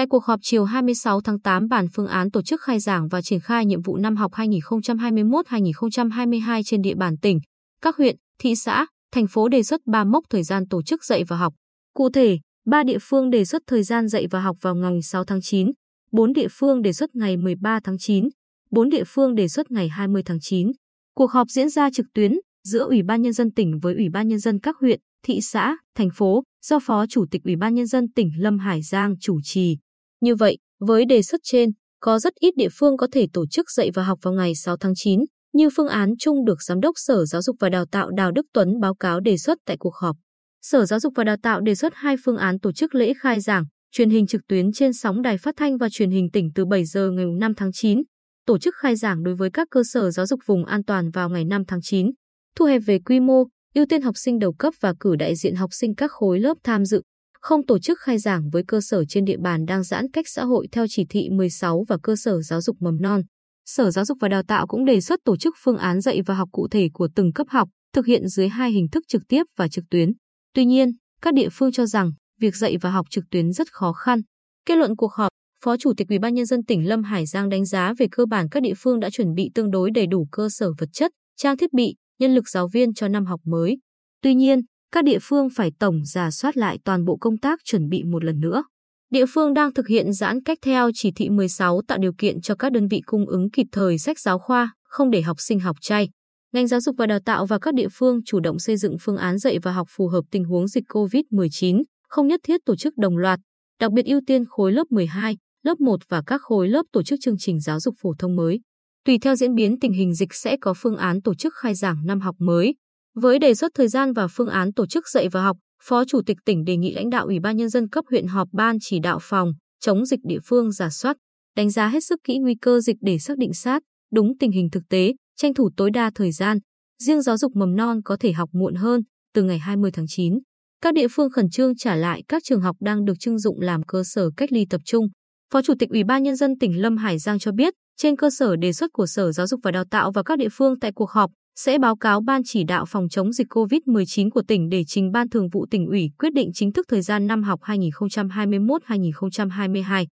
Tại cuộc họp chiều 26 tháng 8 bàn phương án tổ chức khai giảng và triển khai nhiệm vụ năm học 2021-2022 trên địa bàn tỉnh, các huyện, thị xã, thành phố đề xuất 3 mốc thời gian tổ chức dạy và học. Cụ thể, 3 địa phương đề xuất thời gian dạy và học vào ngày 6 tháng 9, 4 địa phương đề xuất ngày 13 tháng 9, 4 địa phương đề xuất ngày 20 tháng 9. Cuộc họp diễn ra trực tuyến giữa Ủy ban Nhân dân tỉnh với Ủy ban Nhân dân các huyện, thị xã, thành phố do Phó Chủ tịch Ủy ban Nhân dân tỉnh Lâm Hải Giang chủ trì. Như vậy, với đề xuất trên, có rất ít địa phương có thể tổ chức dạy và học vào ngày 6 tháng 9, như phương án chung được Giám đốc Sở Giáo dục và Đào tạo Đào Đức Tuấn báo cáo đề xuất tại cuộc họp. Sở Giáo dục và Đào tạo đề xuất 2 phương án tổ chức lễ khai giảng, truyền hình trực tuyến trên sóng Đài Phát thanh và Truyền hình tỉnh từ 7 giờ ngày 5 tháng 9, tổ chức khai giảng đối với các cơ sở giáo dục vùng an toàn vào ngày 5 tháng 9, thu hẹp về quy mô, ưu tiên học sinh đầu cấp và cử đại diện học sinh các khối lớp tham dự, không tổ chức khai giảng với cơ sở trên địa bàn đang giãn cách xã hội theo chỉ thị 16 và cơ sở giáo dục mầm non. Sở Giáo dục và Đào tạo cũng đề xuất tổ chức phương án dạy và học cụ thể của từng cấp học, thực hiện dưới 2 hình thức trực tiếp và trực tuyến. Tuy nhiên, các địa phương cho rằng việc dạy và học trực tuyến rất khó khăn. Kết luận cuộc họp, Phó Chủ tịch Ủy ban Nhân dân tỉnh Lâm Hải Giang đánh giá về cơ bản các địa phương đã chuẩn bị tương đối đầy đủ cơ sở vật chất, trang thiết bị, nhân lực giáo viên cho năm học mới. Tuy nhiên, các địa phương phải tổng rà soát lại toàn bộ công tác chuẩn bị một lần nữa. Địa phương đang thực hiện giãn cách theo chỉ thị 16 tạo điều kiện cho các đơn vị cung ứng kịp thời sách giáo khoa, không để học sinh học chay. Ngành giáo dục và đào tạo và các địa phương chủ động xây dựng phương án dạy và học phù hợp tình huống dịch COVID-19, không nhất thiết tổ chức đồng loạt, đặc biệt ưu tiên khối lớp 12, lớp 1 và các khối lớp tổ chức chương trình giáo dục phổ thông mới. Tùy theo diễn biến tình hình dịch sẽ có phương án tổ chức khai giảng năm học mới. Với đề xuất thời gian và phương án tổ chức dạy và học, Phó Chủ tịch tỉnh đề nghị lãnh đạo Ủy ban Nhân dân cấp huyện họp ban chỉ đạo phòng chống dịch địa phương rà soát, đánh giá hết sức kỹ nguy cơ dịch để xác định sát đúng tình hình thực tế, tranh thủ tối đa thời gian. Riêng giáo dục mầm non có thể học muộn hơn, từ ngày 20 tháng 9. Các địa phương khẩn trương trả lại các trường học đang được trưng dụng làm cơ sở cách ly tập trung. Phó Chủ tịch Ủy ban Nhân dân tỉnh Lâm Hải Giang cho biết, trên cơ sở đề xuất của Sở Giáo dục và Đào tạo và các địa phương tại cuộc họp, sẽ báo cáo Ban chỉ đạo phòng chống dịch COVID-19 của tỉnh để trình Ban Thường vụ Tỉnh ủy quyết định chính thức thời gian năm học 2021-2022.